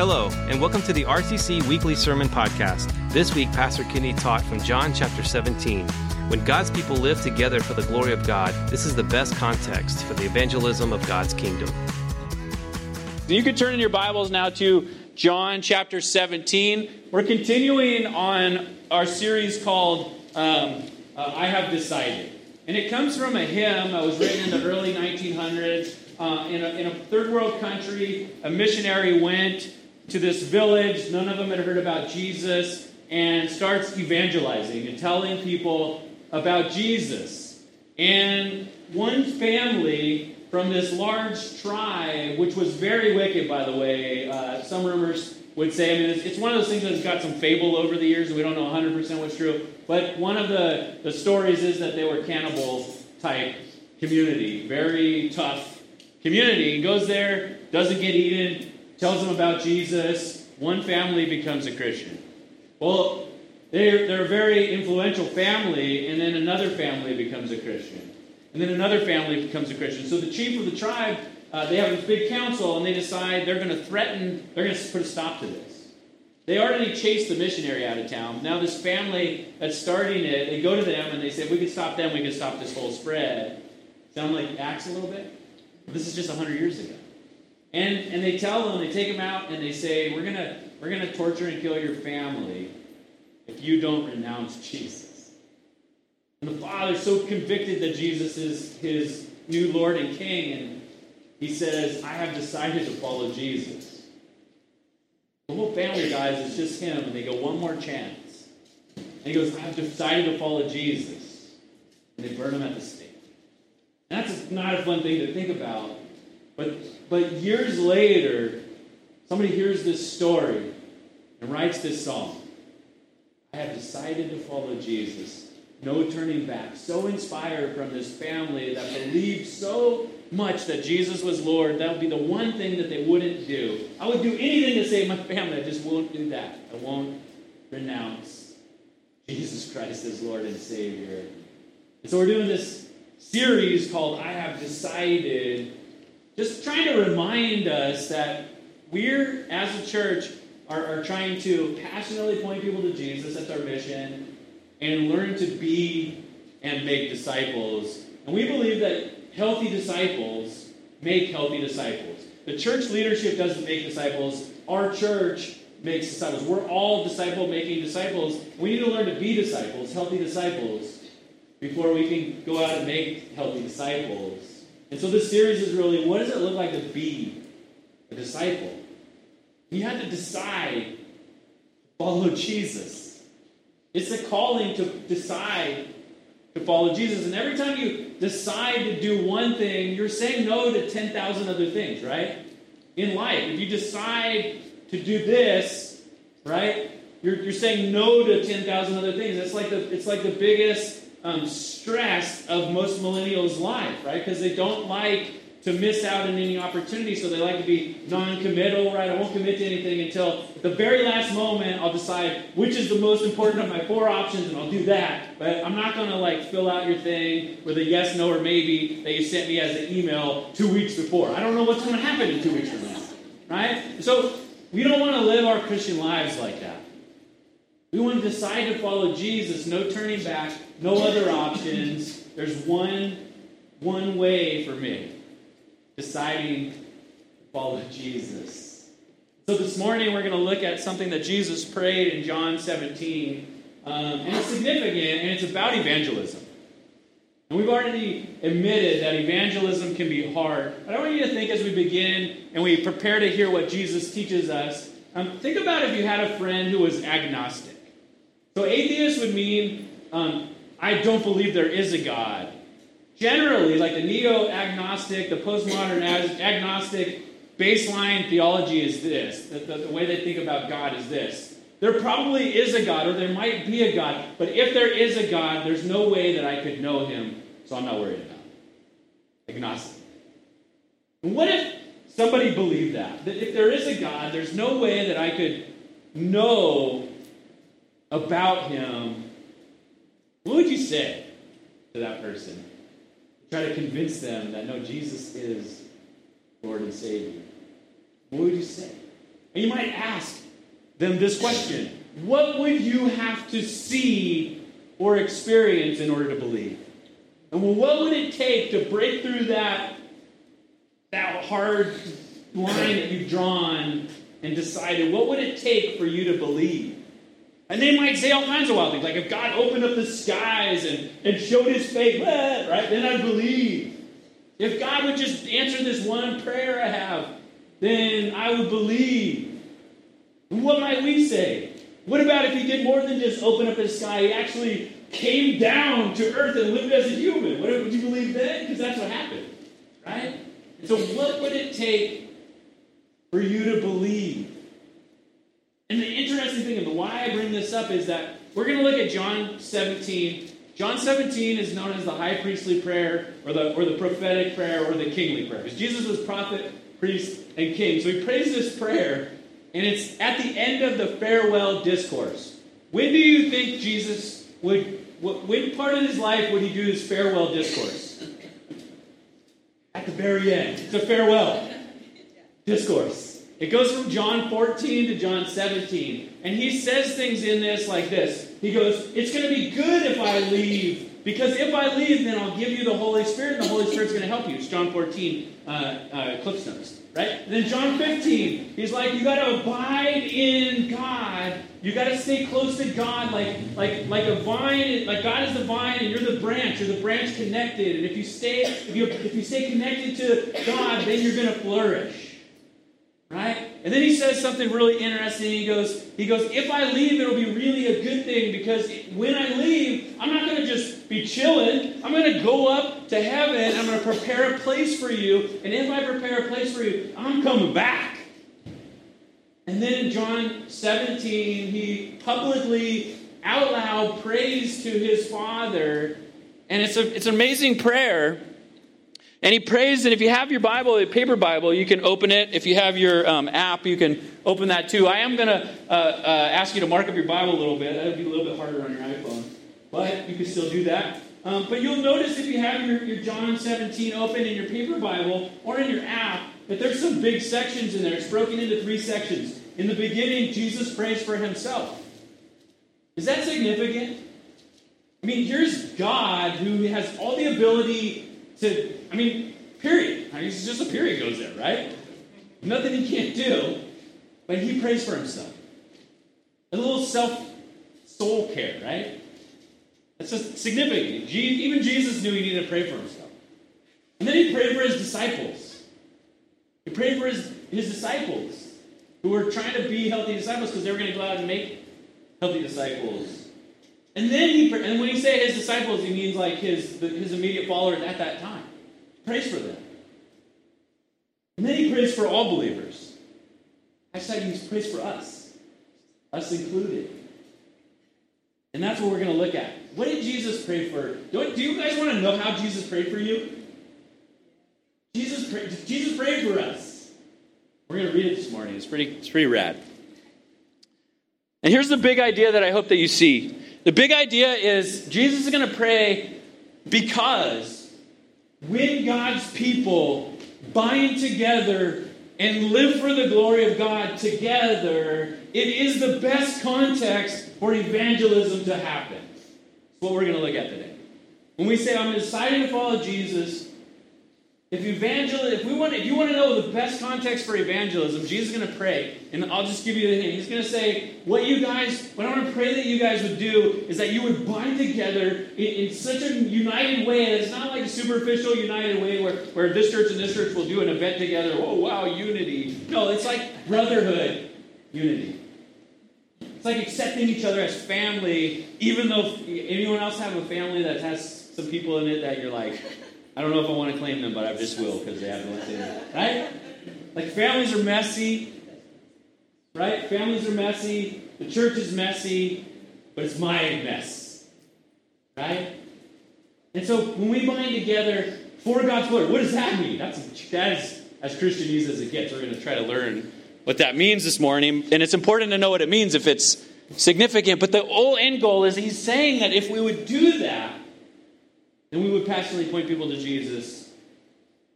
Hello, and welcome to the RCC Weekly Sermon Podcast. This week, Pastor Kinney taught from John chapter 17. When God's people live together for the glory of God, this is the best context for the evangelism of God's kingdom. You can turn in your Bibles now to John chapter 17. We're continuing on our series called I Have Decided. And it comes from a hymn that was written in the early 1900s. In a third world country, a missionary went to this village. None of them had heard about Jesus, and starts evangelizing and telling people about Jesus. And one family from this large tribe, which was very wicked, by the way, some rumors would say, it's one of those things that's got some fable over the years, and we don't know 100% what's true, but one of the stories is that they were cannibal-type community, very tough community. Goes there, doesn't get eaten, tells them about Jesus. One family becomes a Christian. Well, they're a very influential family, and then another family becomes a Christian. And then another family becomes a Christian. So the chief of the tribe, they have this big council, and they decide they're going to put a stop to this. They already chased the missionary out of town. Now this family that's starting it, they go to them, and they say, we can stop them, we can stop this whole spread. Sound like Acts a little bit? This is just 100 years ago. And they tell them, they take them out, and they say, we're gonna torture and kill your family if you don't renounce Jesus. And the father's so convicted that Jesus is his new Lord and King, and he says, I have decided to follow Jesus. The whole family dies, it's just him, and they go, one more chance. And he goes, I've decided to follow Jesus. And they burn him at the stake. That's not a fun thing to think about. But years later, somebody hears this story and writes this song. I have decided to follow Jesus. No turning back. So inspired from this family that believed so much that Jesus was Lord. That would be the one thing that they wouldn't do. I would do anything to save my family. I just won't do that. I won't renounce Jesus Christ as Lord and Savior. And so we're doing this series called I Have Decided, just trying to remind us that we're, as a church, are trying to passionately point people to Jesus. That's our mission, and learn to be and make disciples. And we believe that healthy disciples make healthy disciples. The church leadership doesn't make disciples. Our church makes disciples. We're all disciple-making disciples. We need to learn to be disciples, healthy disciples, before we can go out and make healthy disciples. And so this series is really, what does it look like to be a disciple? You have to decide to follow Jesus. It's a calling to decide to follow Jesus. And every time you decide to do one thing, you're saying no to 10,000 other things, right? In life, if you decide to do this, right, you're saying no to 10,000 other things. It's like the biggest stress of most millennials' life, right? Because they don't like to miss out on any opportunity, so they like to be non-committal, right? I won't commit to anything until the very last moment. I'll decide which is the most important of my four options, and I'll do that. But I'm not going to fill out your thing with a yes, no, or maybe that you sent me as an email 2 weeks before. I don't know what's going to happen in 2 weeks from now, right? So we don't want to live our Christian lives like that. We want to decide to follow Jesus, no turning back, no other options. There's one way for me, deciding to follow Jesus. So this morning we're going to look at something that Jesus prayed in John 17, and it's significant, and it's about evangelism. And we've already admitted that evangelism can be hard. But I want you to think as we begin and we prepare to hear what Jesus teaches us, think about if you had a friend who was agnostic. So atheist would mean, I don't believe there is a God. Generally, like the neo-agnostic, the postmodern agnostic baseline theology is this. The way they think about God is this. There probably is a God, or there might be a God, but if there is a God, there's no way that I could know him, so I'm not worried about it. Agnostic. And what if somebody believed that if there is a God, there's no way that I could know about him? What would you say to that person? Try to convince them that, no, Jesus is Lord and Savior. What would you say? And you might ask them this question: what would you have to see or experience in order to believe? And what would it take to break through that hard line that you've drawn and decided, what would it take for you to believe? And they might say all kinds of wild things, like, if God opened up the skies and showed his face, right, then I'd believe. If God would just answer this one prayer I have, then I would believe. And what might we say? What about if he did more than just open up his sky? He actually came down to earth and lived as a human. What would you believe then? Because that's what happened, right? And so what would it take for you to believe? And the interesting thing, and why I bring this up, is that we're going to look at John 17. John 17 is known as the high priestly prayer, or the prophetic prayer, or the kingly prayer. Because Jesus was prophet, priest, and king. So he prays this prayer, and it's at the end of the farewell discourse. When do you think Jesus what part of his life would he do his farewell discourse? At the very end. It's a farewell discourse. It goes from John 14 to John 17. And he says things in this like this. He goes, it's going to be good if I leave, because if I leave, then I'll give you the Holy Spirit, and the Holy Spirit's going to help you. It's John 14, Cliff's Notes. Right? And then John 15, he's like, you got to abide in God. You got to stay close to God, like a vine. Like God is the vine, and you're the branch. You're the branch connected. And if you stay connected to God, then you're going to flourish, right? And then he says something really interesting. He goes, if I leave, it'll be really a good thing, because when I leave, I'm not going to just be chilling. I'm going to go up to heaven, and I'm going to prepare a place for you. And if I prepare a place for you, I'm coming back. And then in John 17, he publicly, out loud, prays to his Father. And it's an amazing prayer. And he prays, and if you have your Bible, a paper Bible, you can open it. If you have your app, you can open that too. I am going to ask you to mark up your Bible a little bit. That would be a little bit harder on your iPhone. But you can still do that. But you'll notice if you have your John 17 open in your paper Bible or in your app, that there's some big sections in there. It's broken into 3 sections. In the beginning, Jesus prays for himself. Is that significant? I mean, here's God who has all the ability to, I mean, period. I mean, it's just a period goes there, right? Nothing he can't do, but he prays for himself. A little soul care, right? That's just significant. Even Jesus knew he needed to pray for himself. And then he prayed for his disciples. He prayed for his disciples who were trying to be healthy disciples because they were going to go out and make healthy disciples. And then when he said his disciples, he means like his immediate followers at that time. He prays for them. And then he prays for all believers. Actually, he prays for us. Us included. And that's what we're going to look at. What did Jesus pray for? Do you guys want to know how Jesus prayed for you? Jesus prayed for us. We're going to read it this morning. It's pretty rad. And here's the big idea that I hope that you see. The big idea is Jesus is going to pray because when God's people bind together and live for the glory of God together, it is the best context for evangelism to happen. That's what we're going to look at today. When we say, I'm deciding to follow Jesus, if you want to know the best context for evangelism, Jesus is going to pray, and I'll just give you the hint. He's going to say, what I want to pray that you guys would do is that you would bind together in such a united way, and it's not like a superficial united way where this church and this church will do an event together. Oh, wow, unity. No, it's like brotherhood unity. It's like accepting each other as family, even though anyone else have a family that has some people in it that you're like, I don't know if I want to claim them, but I just will because they have no idea, right? Like families are messy, right? Families are messy. The church is messy, but it's my mess, right? And so when we bind together for God's word, what does that mean? That is as Christianese as it gets. We're going to try to learn what that means this morning, and it's important to know what it means if it's significant. But the whole end goal is he's saying that if we would do that, then we would passionately point people to Jesus,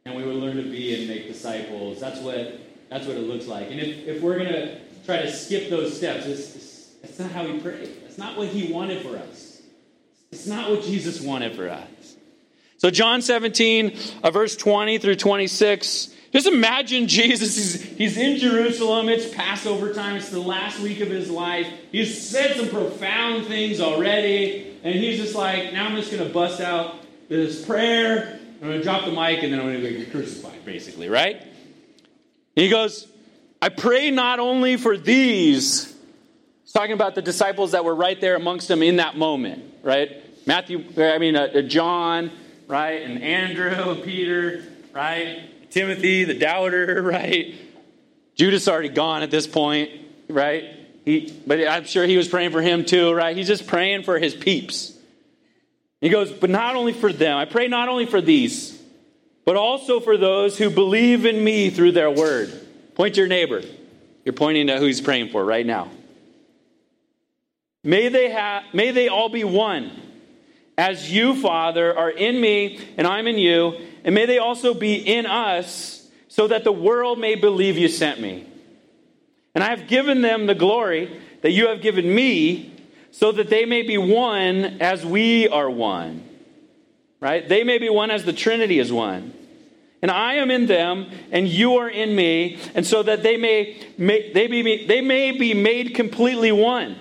and we would learn to be and make disciples. That's what That's what it looks like. And if we're going to try to skip those steps, that's not how he prayed. That's not what he wanted for us. It's not what Jesus wanted for us. So John 17, verse 20 through 26. Just imagine Jesus. He's in Jerusalem. It's Passover time. It's the last week of his life. He's said some profound things already. And he's just like, now I'm just going to bust out this prayer. I'm going to drop the mic, and then I'm going to get crucified, basically, right? And he goes, I pray not only for these. He's talking about the disciples that were right there amongst them in that moment, right? John, right? And Andrew, and Peter, right? Timothy, the doubter, right? Judas already gone at this point, right? But I'm sure he was praying for him too, right? He's just praying for his peeps. He goes, but not only for them. I pray not only for these, but also for those who believe in me through their word. Point to your neighbor. You're pointing to who he's praying for right now. May they all be one. As you, Father, are in me, and I'm in you, and may they also be in us, so that the world may believe you sent me. And I have given them the glory that you have given me, so that they may be one as we are one. Right? They may be one as the Trinity is one. And I am in them, and you are in me, and so that they may be made completely one.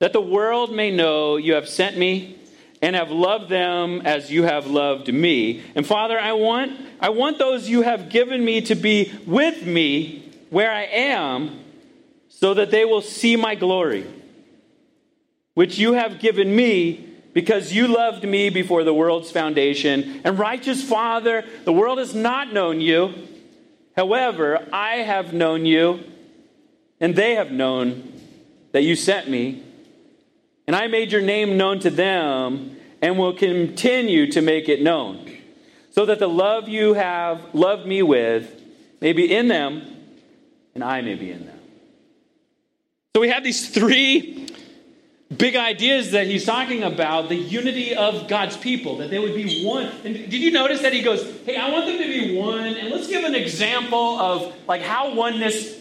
That the world may know you have sent me and have loved them as you have loved me. And Father, I want those you have given me to be with me where I am, so that they will see my glory, which you have given me because you loved me before the world's foundation. And righteous Father, the world has not known you. However, I have known you, and they have known that you sent me. And I made your name known to them and will continue to make it known, so that the love you have loved me with may be in them, and I may be in them. So we have these three big ideas that he's talking about, the unity of God's people, that they would be one. And did you notice that he goes, hey, I want them to be one, and let's give an example of like how oneness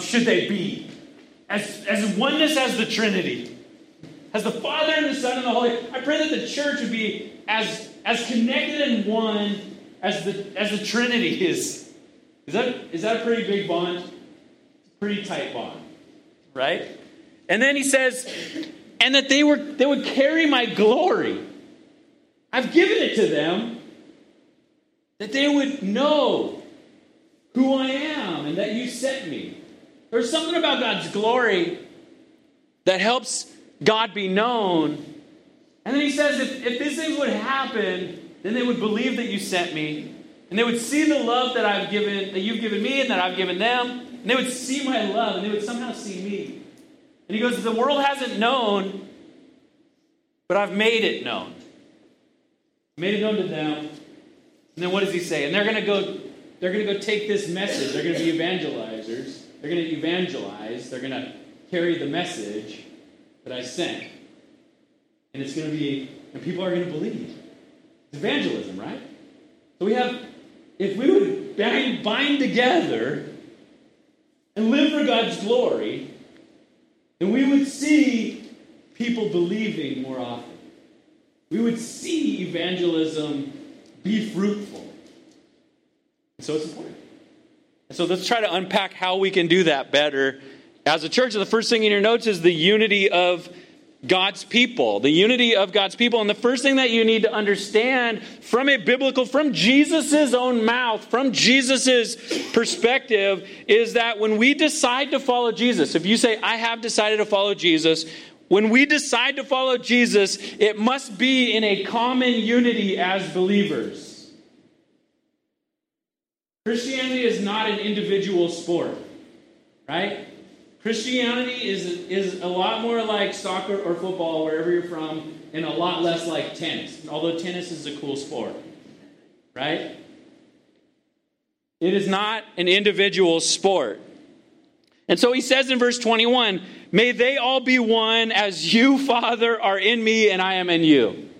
should they be. As oneness as the Trinity. As the Father and the Son and the Holy, I pray that the church would be as connected and one as the Trinity is. Is that a pretty big bond? Pretty tight bond, right? And then he says, and that they would carry my glory. I've given it to them, that they would know who I am and that you sent me. There's something about God's glory that helps God be known. And then he says, if these things would happen, then they would believe that you sent me. And they would see the love that I've given, that you've given me and that I've given them. And they would see my love, and they would somehow see me. And he goes, the world hasn't known, but I've made it known. Made it known to them. And then what does he say? And they're gonna go take this message. They're gonna be evangelizers. They're gonna evangelize, they're gonna carry the message that I sent. And it's going to be, and people are going to believe. It's evangelism, right? So we have, if we would bind together and live for God's glory, then we would see people believing more often. We would see evangelism be fruitful. And so it's important. And so let's try to unpack how we can do that better. As a church, the first thing in your notes is the unity of God's people. The unity of God's people. And the first thing that you need to understand from a biblical, from Jesus' own mouth, from Jesus' perspective, is that when we decide to follow Jesus, if you say, I have decided to follow Jesus, when we decide to follow Jesus, it must be in a common unity as believers. Christianity is not an individual sport, right? Christianity is a lot more like soccer or football, wherever you're from, and a lot less like tennis. Although tennis is a cool sport, right? It is not an individual sport. And so he says in verse 21, may they all be one as you, Father, are in me and I am in you.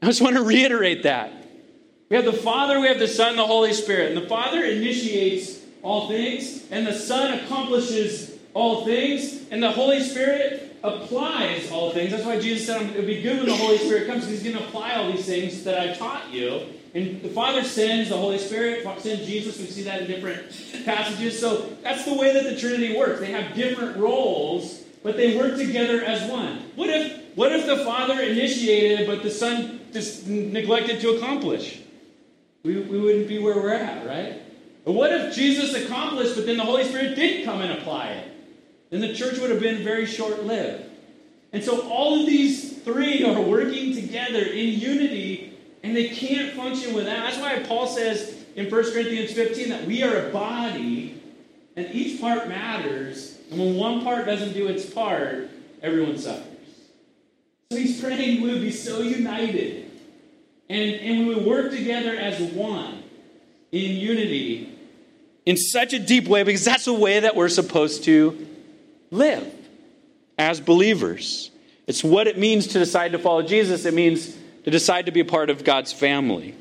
I just want to reiterate that. We have the Father, we have the Son, the Holy Spirit. And the Father initiates all things, and the Son accomplishes all things, and the Holy Spirit applies all things. That's why Jesus said it would be good when the Holy Spirit comes, because he's going to apply all these things that I taught you. And the Father sends the Holy Spirit, sends Jesus. We see that in different passages. So that's the way that the Trinity works. They have different roles, but they work together as one. What if the Father initiated, but the Son just neglected to accomplish? We wouldn't be where we're at, right? But what if Jesus accomplished, but then the Holy Spirit did come and apply it? Then the church would have been very short-lived. And so all of these three are working together in unity, and they can't function without. That's why Paul says in 1 Corinthians 15 that we are a body, and each part matters, and when one part doesn't do its part, everyone suffers. So he's praying we would be so united, and we would work together as one in unity in such a deep way, because that's the way that we're supposed to live as believers. It's what it means to decide to follow Jesus. It means to decide to be a part of God's family.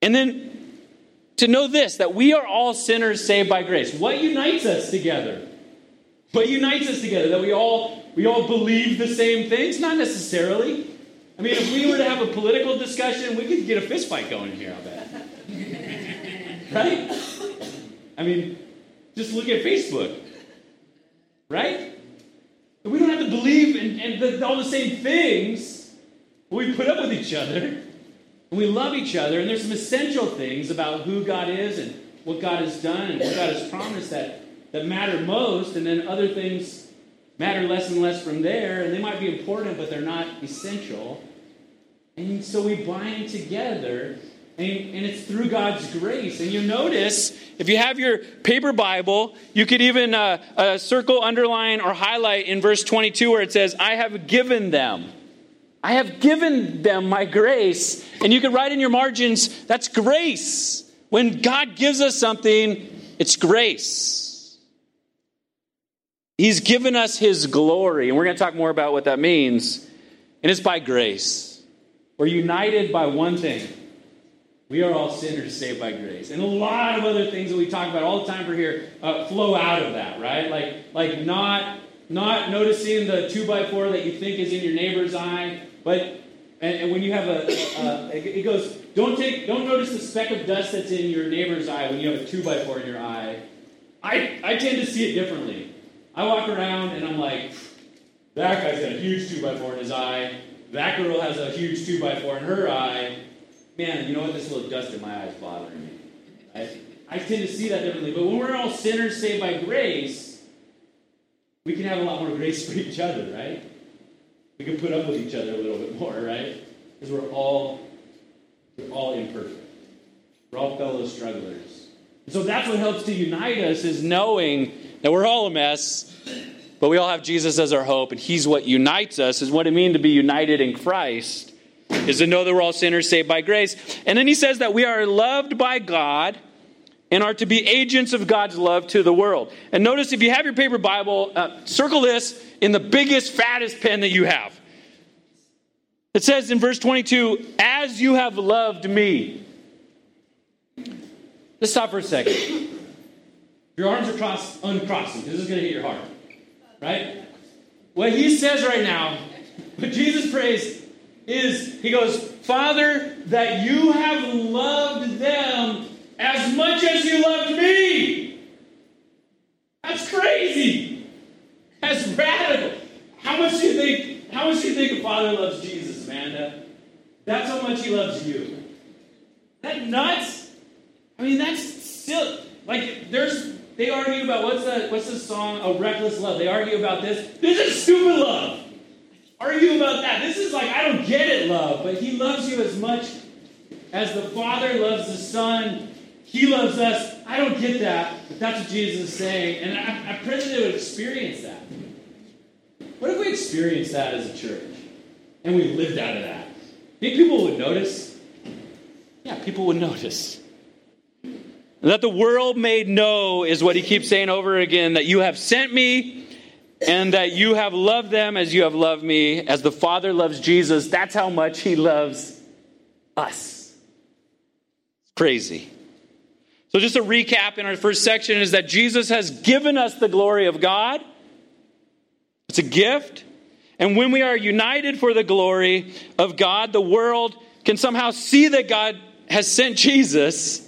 And then to know this, that we are all sinners saved by grace. What unites us together? That we all believe the same things? Not necessarily. I mean, if we were to have a political discussion, we could get a fistfight going here, I'll bet. Right? I mean, just look at Facebook. Right? We don't have to believe in all the same things. We put up with each other, and we love each other, and there's some essential things about who God is and what God has done and what God has promised that matter most, and then other things matter less and less from there, and they might be important, but they're not essential. And so we bind together, and it's through God's grace. And you notice, if you have your paper Bible, you could even circle, underline, or highlight in verse 22 where it says, I have given them my grace. And you could write in your margins, that's grace. When God gives us something, it's grace. He's given us his glory. And we're going to talk more about what that means. And it's by grace. We're united by one thing. We are all sinners saved by grace. And a lot of other things that we talk about all the time for here flow out of that, right? Like not noticing the 2x4 that you think is in your neighbor's eye, but and when you have it goes, don't notice the speck of dust that's in your neighbor's eye when you have a 2x4 in your eye. I tend to see it differently. I walk around and I'm like, that guy's got a huge 2x4 in his eye. That girl has a huge 2x4 in her eye. Man, you know what? This little dust in my eye is bothering me. I tend to see that differently. But when we're all sinners saved by grace, we can have a lot more grace for each other, right? We can put up with each other a little bit more, right? Because we're all imperfect. We're all fellow strugglers. And so that's what helps to unite us, is knowing that we're all a mess, but we all have Jesus as our hope, and he's what unites us, is what it means to be united in Christ, is to know that we're all sinners saved by grace. And then he says that we are loved by God and are to be agents of God's love to the world. And notice, if you have your paper Bible, circle this in the biggest, fattest pen that you have. It says in verse 22, as you have loved me. Let's stop for a second. Your arms are uncrossing, because this is going to hit your heart. Right? What he says right now, what Jesus prays, is he goes, Father, that you have loved them as much as you loved me. That's crazy. That's radical. How much do you think a father loves Jesus, Amanda? That's how much he loves you. That nuts? I mean, that's silly. Like, they argue about what's the song, A Reckless Love. They argue about this. This is stupid love. Argue about that. This is like, I don't get it, love. But he loves you as much as the Father loves the Son. He loves us. I don't get that. But that's what Jesus is saying. And I pray that they would experience that. What if we experienced that as a church? And we lived out of that? Maybe people would notice. Yeah, people would notice. And that the world may know is what he keeps saying over again. That you have sent me. And that you have loved them as you have loved me, as the Father loves Jesus. That's how much he loves us. It's crazy. So just a recap in our first section is that Jesus has given us the glory of God. It's a gift. And when we are united for the glory of God, the world can somehow see that God has sent Jesus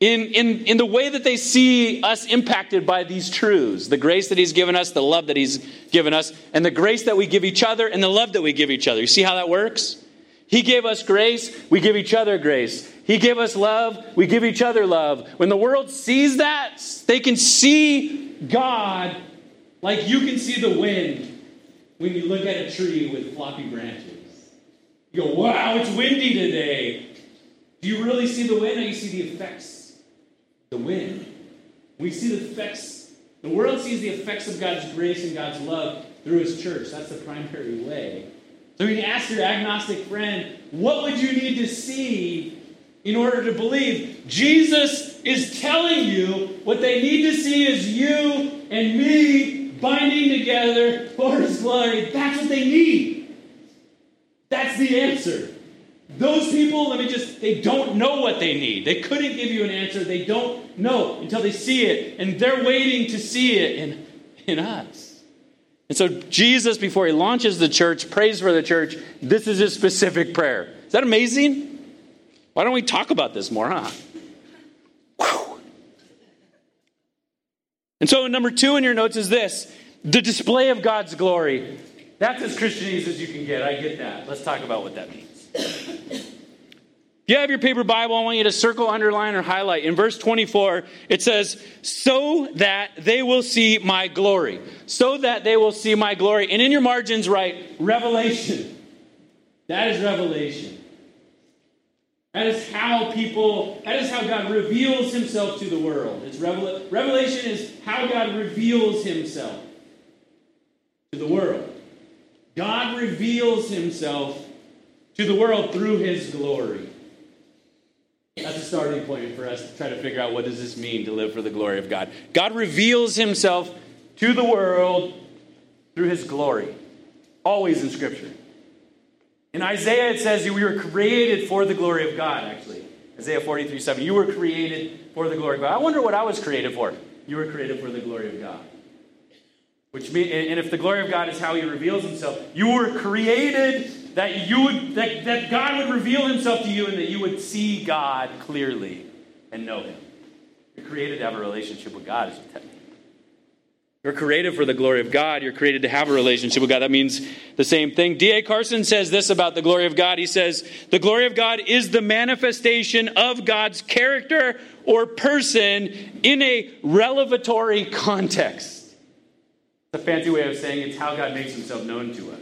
in the way that they see us impacted by these truths. The grace that he's given us, the love that he's given us, and the grace that we give each other and the love that we give each other. You see how that works? He gave us grace, we give each other grace. He gave us love, we give each other love. When the world sees that, they can see God like you can see the wind when you look at a tree with floppy branches. You go, wow, it's windy today. Do you really see the wind, or you see the effects? The wind. We see the effects. The world sees the effects of God's grace and God's love through his church. That's the primary way. So you can ask your agnostic friend, what would you need to see in order to believe? Jesus is telling you what they need to see is you and me binding together for his glory. That's what they need. That's the answer. Those people, they don't know what they need. They couldn't give you an answer. They don't know until they see it. And they're waiting to see it in us. And so Jesus, before he launches the church, prays for the church. This is his specific prayer. Is that amazing? Why don't we talk about this more, huh? Whew. And so number 2 in your notes is this. The display of God's glory. That's as Christianese as you can get. I get that. Let's talk about what that means. If you have your paper Bible, I want you to circle, underline, or highlight. In verse 24, it says, so that they will see my glory. So that they will see my glory. And in your margins, write, revelation. That is revelation. That is how God reveals himself to the world. It's revelation is how God reveals himself to the world. God reveals himself to the world through his glory. That's a starting point for us to try to figure out what does this mean to live for the glory of God. God reveals himself to the world through his glory. Always in Scripture. In Isaiah it says we were created for the glory of God, actually. Isaiah 43:7. You were created for the glory of God. I wonder what I was created for. You were created for the glory of God. Which means, and if the glory of God is how he reveals himself, you were created that God would reveal himself to you and that you would see God clearly and know him. You're created to have a relationship with God, as you tell me. You're created for the glory of God. You're created to have a relationship with God. That means the same thing. D.A. Carson says this about the glory of God. He says, the glory of God is the manifestation of God's character or person in a revelatory context. It's a fancy way of saying it's how God makes himself known to us.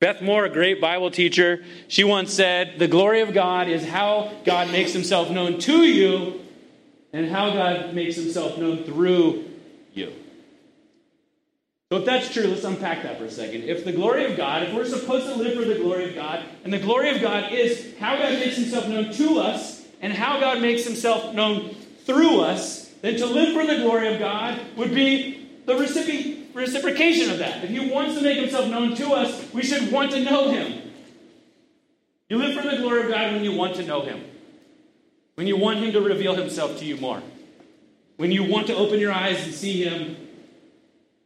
Beth Moore, a great Bible teacher, she once said, the glory of God is how God makes himself known to you and how God makes himself known through you. So if that's true, let's unpack that for a second. If the glory of God, if we're supposed to live for the glory of God, and the glory of God is how God makes himself known to us and how God makes himself known through us, then to live for the glory of God would be the reciprocation of that. If he wants to make himself known to us, we should want to know him. You live for the glory of God when you want to know him. When you want him to reveal himself to you more. When you want to open your eyes and see him.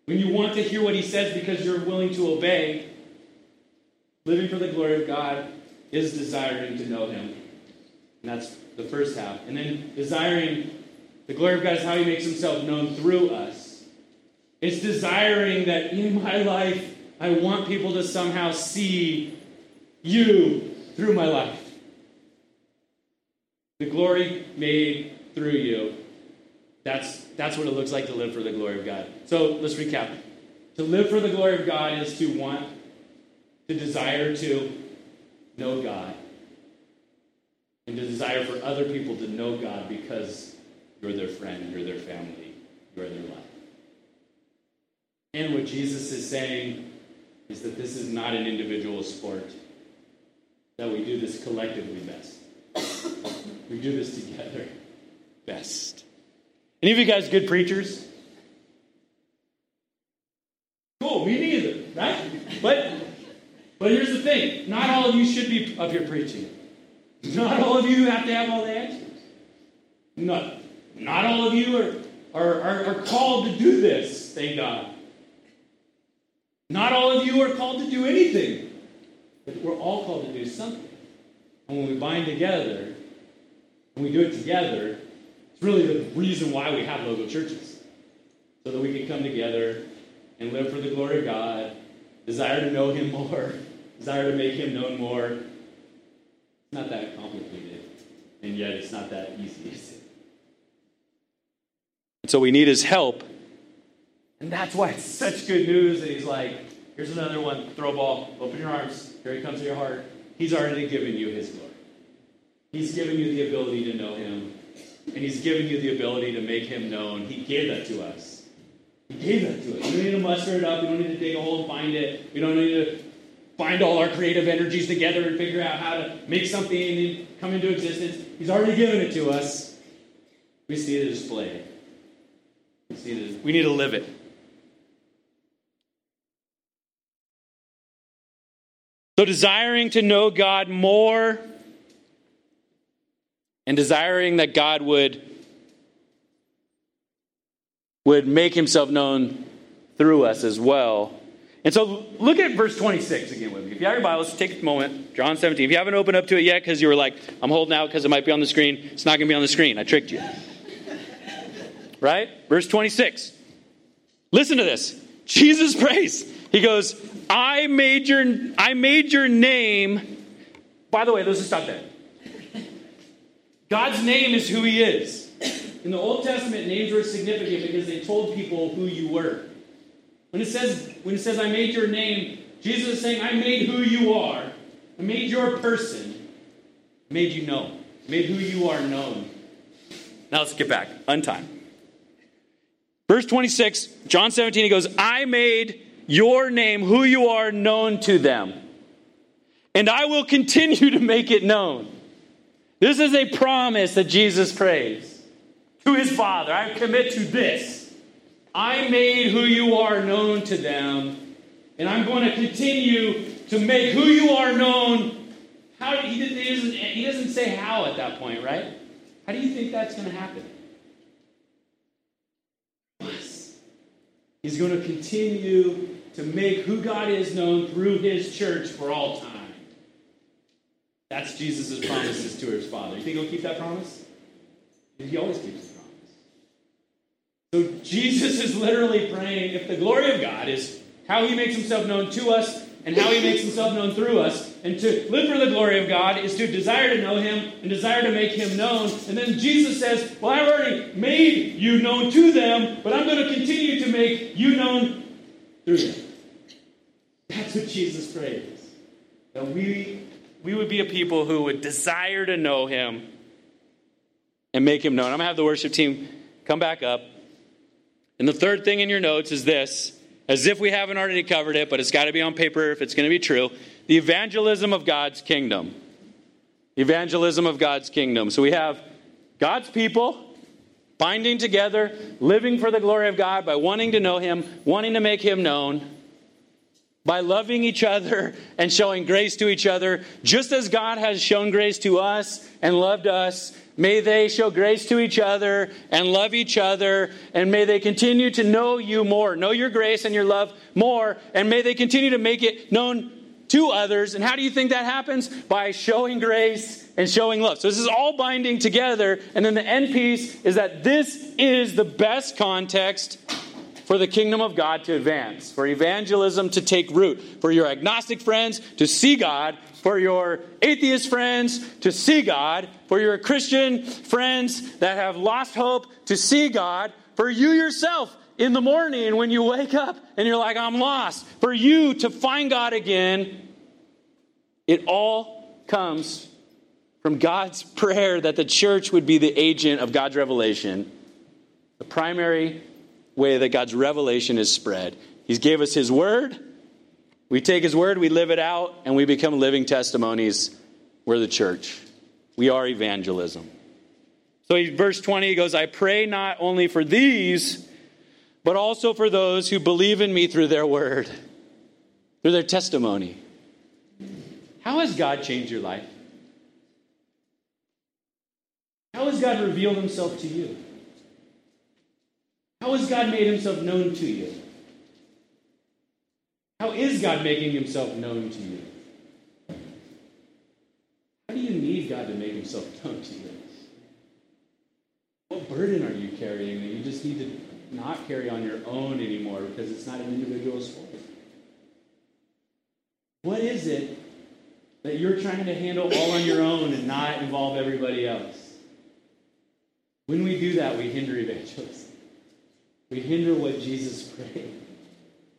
When you want to hear what he says because you're willing to obey. Living for the glory of God is desiring to know him. And that's the first half. And then desiring the glory of God is how he makes himself known through us. It's desiring that in my life, I want people to somehow see you through my life. The glory made through you. That's what it looks like to live for the glory of God. So let's recap. To live for the glory of God is to want, to desire to know God. And to desire for other people to know God because you're their friend, you're their family, you're their life. And what Jesus is saying is that this is not an individual sport. That we do this collectively best. We do this together best. Any of you guys good preachers? Cool, me neither, right? But here's the thing. Not all of you should be up here preaching. Not all of you have to have all the answers. You know, not all of you are called to do this, thank God. Not all of you are called to do anything. But we're all called to do something. And when we bind together, when we do it together, it's really the reason why we have local churches. So that we can come together and live for the glory of God, desire to know Him more, desire to make Him known more. It's not that complicated, and yet it's not that easy, is it? So we need His help. And that's why it's such good news that He's like, here's another one, throw ball, open your arms, here He comes to your heart. He's already given you His glory. He's given you the ability to know Him, and He's given you the ability to make Him known. He gave that to us. He gave that to us. We don't need to muster it up. We don't need to dig a hole and find it. We don't need to find all our creative energies together and figure out how to make something and come into existence. He's already given it to us. We just need to display it. We need to live it. So desiring to know God more and desiring that God would make Himself known through us as well. And so look at verse 26 again with me. If you have your Bibles, take a moment. John 17. If you haven't opened up to it yet because you were like, I'm holding out because it might be on the screen. It's not going to be on the screen. I tricked you. Right? Verse 26. Listen to this. Jesus prays. He goes, I made your name. By the way, let's just stop there. God's name is who He is. In the Old Testament, names were significant because they told people who you were. When it says, I made your name, Jesus is saying, I made who you are. I made your person. I made you known. I made who you are known. Now let's get back. Untime. Verse 26, John 17, he goes, I made your name, who you are, known to them. And I will continue to make it known. This is a promise that Jesus prays to His Father. I commit to this. I made who you are known to them. And I'm going to continue to make who you are known. How he doesn't say how at that point, right? How do you think that's going to happen? He's going to continue to make who God is known through His church for all time. That's Jesus' promises to His Father. You think He'll keep that promise? He always keeps His promise. So Jesus is literally praying, if the glory of God is how He makes Himself known to us and how He makes Himself known through us, and to live for the glory of God is to desire to know Him and desire to make Him known. And then Jesus says, well, I've already made you known to them, but I'm going to continue to make you known through them. That's what Jesus prays. That we would be a people who would desire to know Him and make Him known. I'm going to have the worship team come back up. And the third thing in your notes is this, as if we haven't already covered it, but it's got to be on paper if it's going to be true. The evangelism of God's kingdom. Evangelism of God's kingdom. So we have God's people binding together, living for the glory of God by wanting to know Him, wanting to make Him known, by loving each other and showing grace to each other. Just as God has shown grace to us and loved us, may they show grace to each other and love each other, and may they continue to know you more, know your grace and your love more, and may they continue to make it known to others. And how do you think that happens? By showing grace and showing love. So this is all binding together. And then the end piece is that this is the best context for the kingdom of God to advance, for evangelism to take root, for your agnostic friends to see God, for your atheist friends to see God, for your Christian friends that have lost hope to see God, for you yourself in the morning when you wake up and you're like, I'm lost, for you to find God again. It all comes from God's prayer that the church would be the agent of God's revelation, the primary way that God's revelation is spread. He's gave us His word. We take His word, we live it out, and we become living testimonies. We're the church. We are evangelism. So in verse 20, he goes, I pray not only for these, but also for those who believe in me through their word, through their testimony. How has God changed your life? How has God revealed himself to you? How has God made himself known to you? How is God making himself known to you? How do you need God to make himself known to you? What burden are you carrying that you just need to not carry on your own anymore because it's not an individual's fault? What is it that you're trying to handle all on your own and not involve everybody else? When we do that, we hinder evangelism. We hinder what Jesus prayed.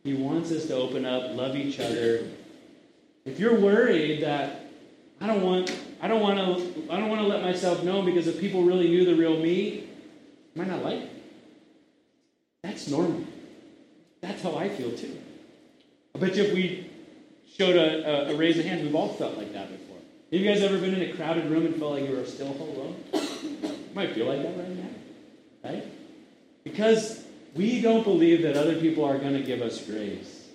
He wants us to open up, love each other. If you're worried that I don't want to let myself know because if people really knew the real me, I might not like it. That's normal. That's how I feel too. I bet you if we showed a raise of hands, we've all felt like that before. Have you guys ever been in a crowded room and felt like you were still alone? You might feel like that right now, right? Because we don't believe that other people are going to give us grace.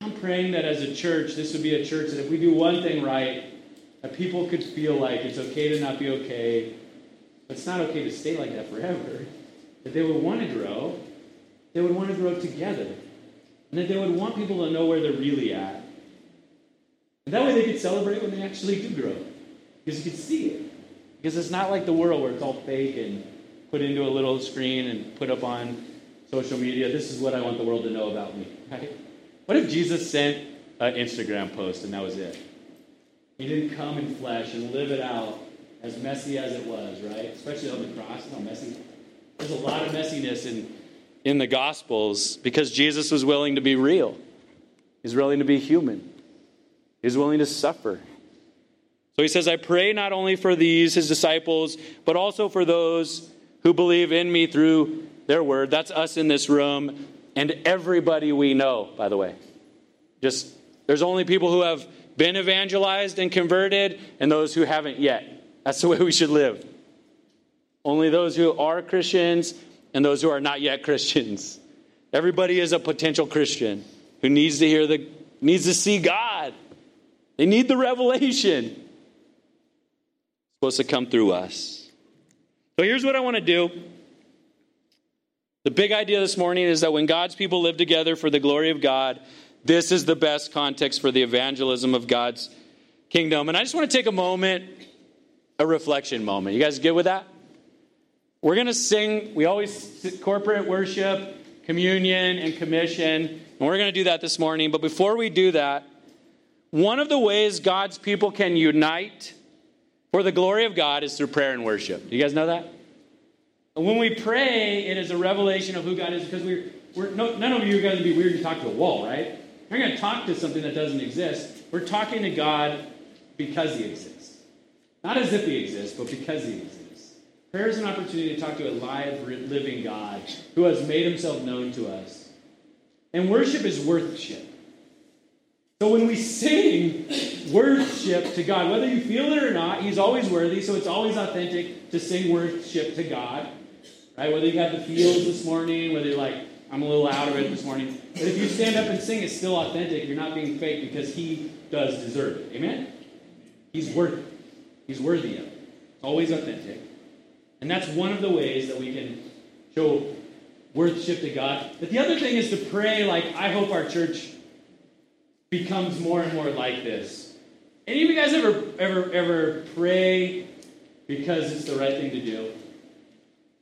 I'm praying that as a church, this would be a church that if we do one thing right, that people could feel like it's okay to not be okay, but it's not okay to stay like that forever, that they would want to grow, they would want to grow together, and that they would want people to know where they're really at. And that way they could celebrate when they actually do grow, because you can see it. Because it's not like the world where it's all fake and put into a little screen and put up on social media, this is what I want the world to know about me, right? What if Jesus sent an Instagram post and that was it? He didn't come in flesh and live it out as messy as it was, right? Especially on the cross, how messy. There's a lot of messiness in the Gospels because Jesus was willing to be real. He's willing to be human. He's willing to suffer. So he says, I pray not only for these, his disciples, but also for those who believe in me through their word. That's us in this room. And everybody we know, by the way. Just, there's only people who have been evangelized and converted and those who haven't yet. That's the way we should live. Only those who are Christians and those who are not yet Christians. Everybody is a potential Christian who needs to see God. They need the revelation. It's supposed to come through us. So here's what I want to do. The big idea this morning is that when God's people live together for the glory of God, this is the best context for the evangelism of God's kingdom. And I just want to take a moment, a reflection moment. You guys good with that? We're going to sing, we always corporate worship, communion, and commission. And we're going to do that this morning. But before we do that, one of the ways God's people can unite for the glory of God is through prayer and worship. Do you guys know that? And when we pray, it is a revelation of who God is because none of you are going to be weird to talk to a wall, right? We're going to talk to something that doesn't exist. We're talking to God because he exists. Not as if he exists, but because he exists. Prayer is an opportunity to talk to a live, living God who has made himself known to us. And worship is worship. So when we sing worship to God, whether you feel it or not, he's always worthy, so it's always authentic to sing worship to God. Right? Whether you got the feels this morning, whether you're like, I'm a little out of it this morning. But if you stand up and sing, it's still authentic. You're not being fake because he does deserve it. Amen? He's worthy. He's worthy of it. It's always authentic. And that's one of the ways that we can show worship to God. But the other thing is to pray, like, I hope our church becomes more and more like this. Any of you guys ever pray because it's the right thing to do?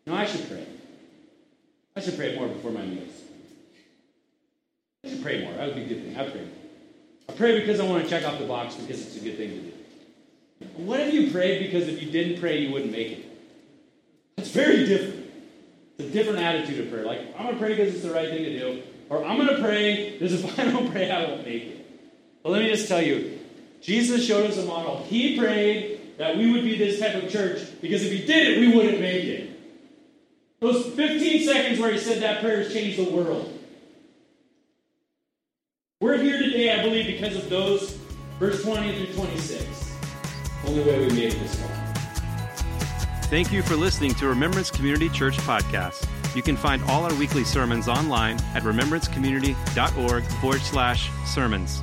No, I should pray. I should pray more before my meals. I should pray more. That would be a good thing. I pray more. I pray because I want to check off the box because it's a good thing to do. What if you prayed because if you didn't pray, you wouldn't make it? It's very different. It's a different attitude of prayer. Like, I'm going to pray because it's the right thing to do, or I'm going to pray because if I don't pray, I won't make it. But let me just tell you, Jesus showed us a model. He prayed that we would be this type of church because if he did it, we wouldn't make it. Those 15 seconds where he said that prayer has changed the world. We're here today, I believe, because of those, verse 20 through 26. Only way we made it this far. Thank you for listening to Remembrance Community Church Podcast. You can find all our weekly sermons online at remembrancecommunity.org/sermons.